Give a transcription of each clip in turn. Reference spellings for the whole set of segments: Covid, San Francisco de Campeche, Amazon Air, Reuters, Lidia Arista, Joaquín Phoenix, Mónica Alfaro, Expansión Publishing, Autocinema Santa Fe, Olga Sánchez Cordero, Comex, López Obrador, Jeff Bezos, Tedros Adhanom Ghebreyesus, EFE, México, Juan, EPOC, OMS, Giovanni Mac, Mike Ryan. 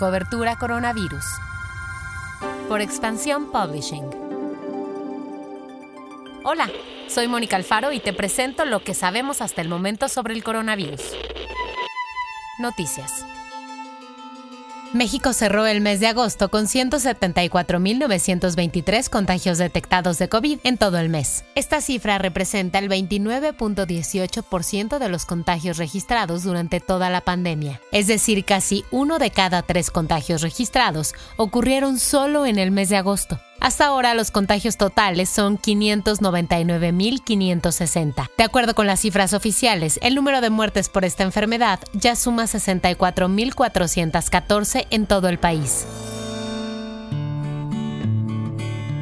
Cobertura Coronavirus. Por Expansión Publishing. Hola, soy Mónica Alfaro y te presento lo que sabemos hasta el momento sobre el coronavirus. Noticias. México cerró el mes de agosto con 174.923 contagios detectados de COVID en todo el mes. Esta cifra representa el 29.18% de los contagios registrados durante toda la pandemia. Es decir, casi uno de cada tres contagios registrados ocurrieron solo en el mes de agosto. Hasta ahora, los contagios totales son 599.560. De acuerdo con las cifras oficiales, el número de muertes por esta enfermedad ya suma 64.414 en todo el país.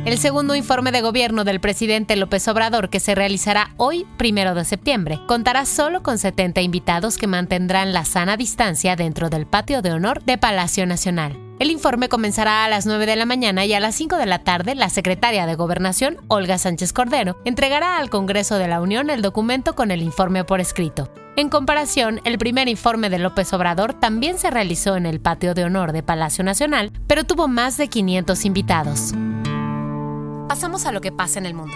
El segundo informe de gobierno del presidente López Obrador, que se realizará hoy, 1 de septiembre, contará solo con 70 invitados que mantendrán la sana distancia dentro del patio de honor de Palacio Nacional. El informe comenzará a las 9 de la mañana y a las 5 de la tarde la secretaria de Gobernación, Olga Sánchez Cordero, entregará al Congreso de la Unión el documento con el informe por escrito. En comparación, el primer informe de López Obrador también se realizó en el patio de honor de Palacio Nacional, pero tuvo más de 500 invitados. Pasamos a lo que pasa en el mundo.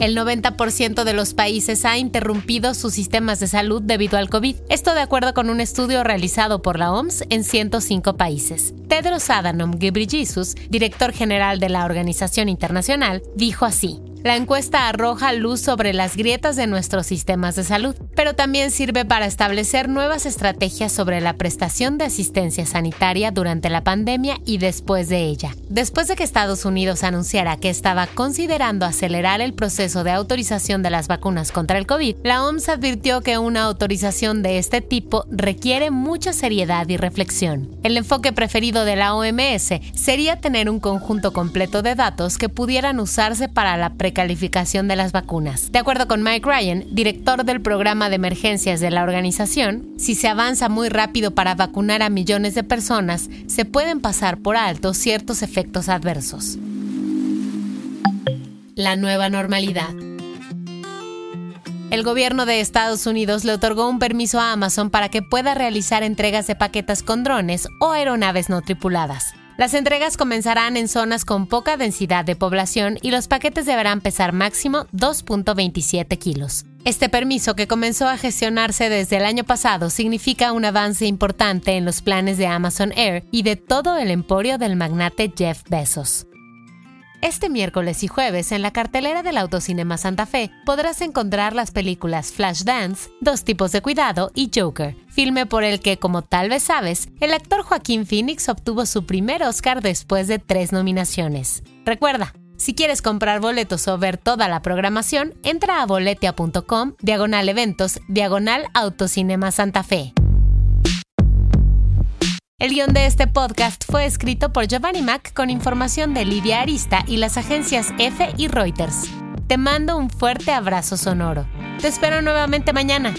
El 90% de los países ha interrumpido sus sistemas de salud debido al COVID. Esto de acuerdo con un estudio realizado por la OMS en 105 países. Tedros Adhanom Ghebreyesus, director general de la Organización Internacional, dijo así: "La encuesta arroja luz sobre las grietas de nuestros sistemas de salud, pero también sirve para establecer nuevas estrategias sobre la prestación de asistencia sanitaria durante la pandemia y después de ella". Después de que Estados Unidos anunciara que estaba considerando acelerar el proceso de autorización de las vacunas contra el COVID, la OMS advirtió que una autorización de este tipo requiere mucha seriedad y reflexión. El enfoque preferido de la OMS sería tener un conjunto completo de datos que pudieran usarse para la precalificación de las vacunas. De acuerdo con Mike Ryan, director del programa de emergencias de la organización, si se avanza muy rápido para vacunar a millones de personas, se pueden pasar por alto ciertos efectos adversos. La nueva normalidad. El gobierno de Estados Unidos le otorgó un permiso a Amazon para que pueda realizar entregas de paquetes con drones o aeronaves no tripuladas. Las entregas comenzarán en zonas con poca densidad de población y los paquetes deberán pesar máximo 2.27 kilos. Este permiso, que comenzó a gestionarse desde el año pasado, significa un avance importante en los planes de Amazon Air y de todo el emporio del magnate Jeff Bezos. Este miércoles y jueves, en la cartelera del Autocinema Santa Fe, podrás encontrar las películas Flashdance, Dos tipos de cuidado y Joker, filme por el que, como tal vez sabes, el actor Joaquín Phoenix obtuvo su primer Oscar después de 3 nominaciones. Recuerda, si quieres comprar boletos o ver toda la programación, entra a boletia.com/eventos/Autocinema Santa Fe. El guión de este podcast fue escrito por Giovanni Mac con información de Lidia Arista y las agencias EFE y Reuters. Te mando un fuerte abrazo sonoro. Te espero nuevamente mañana.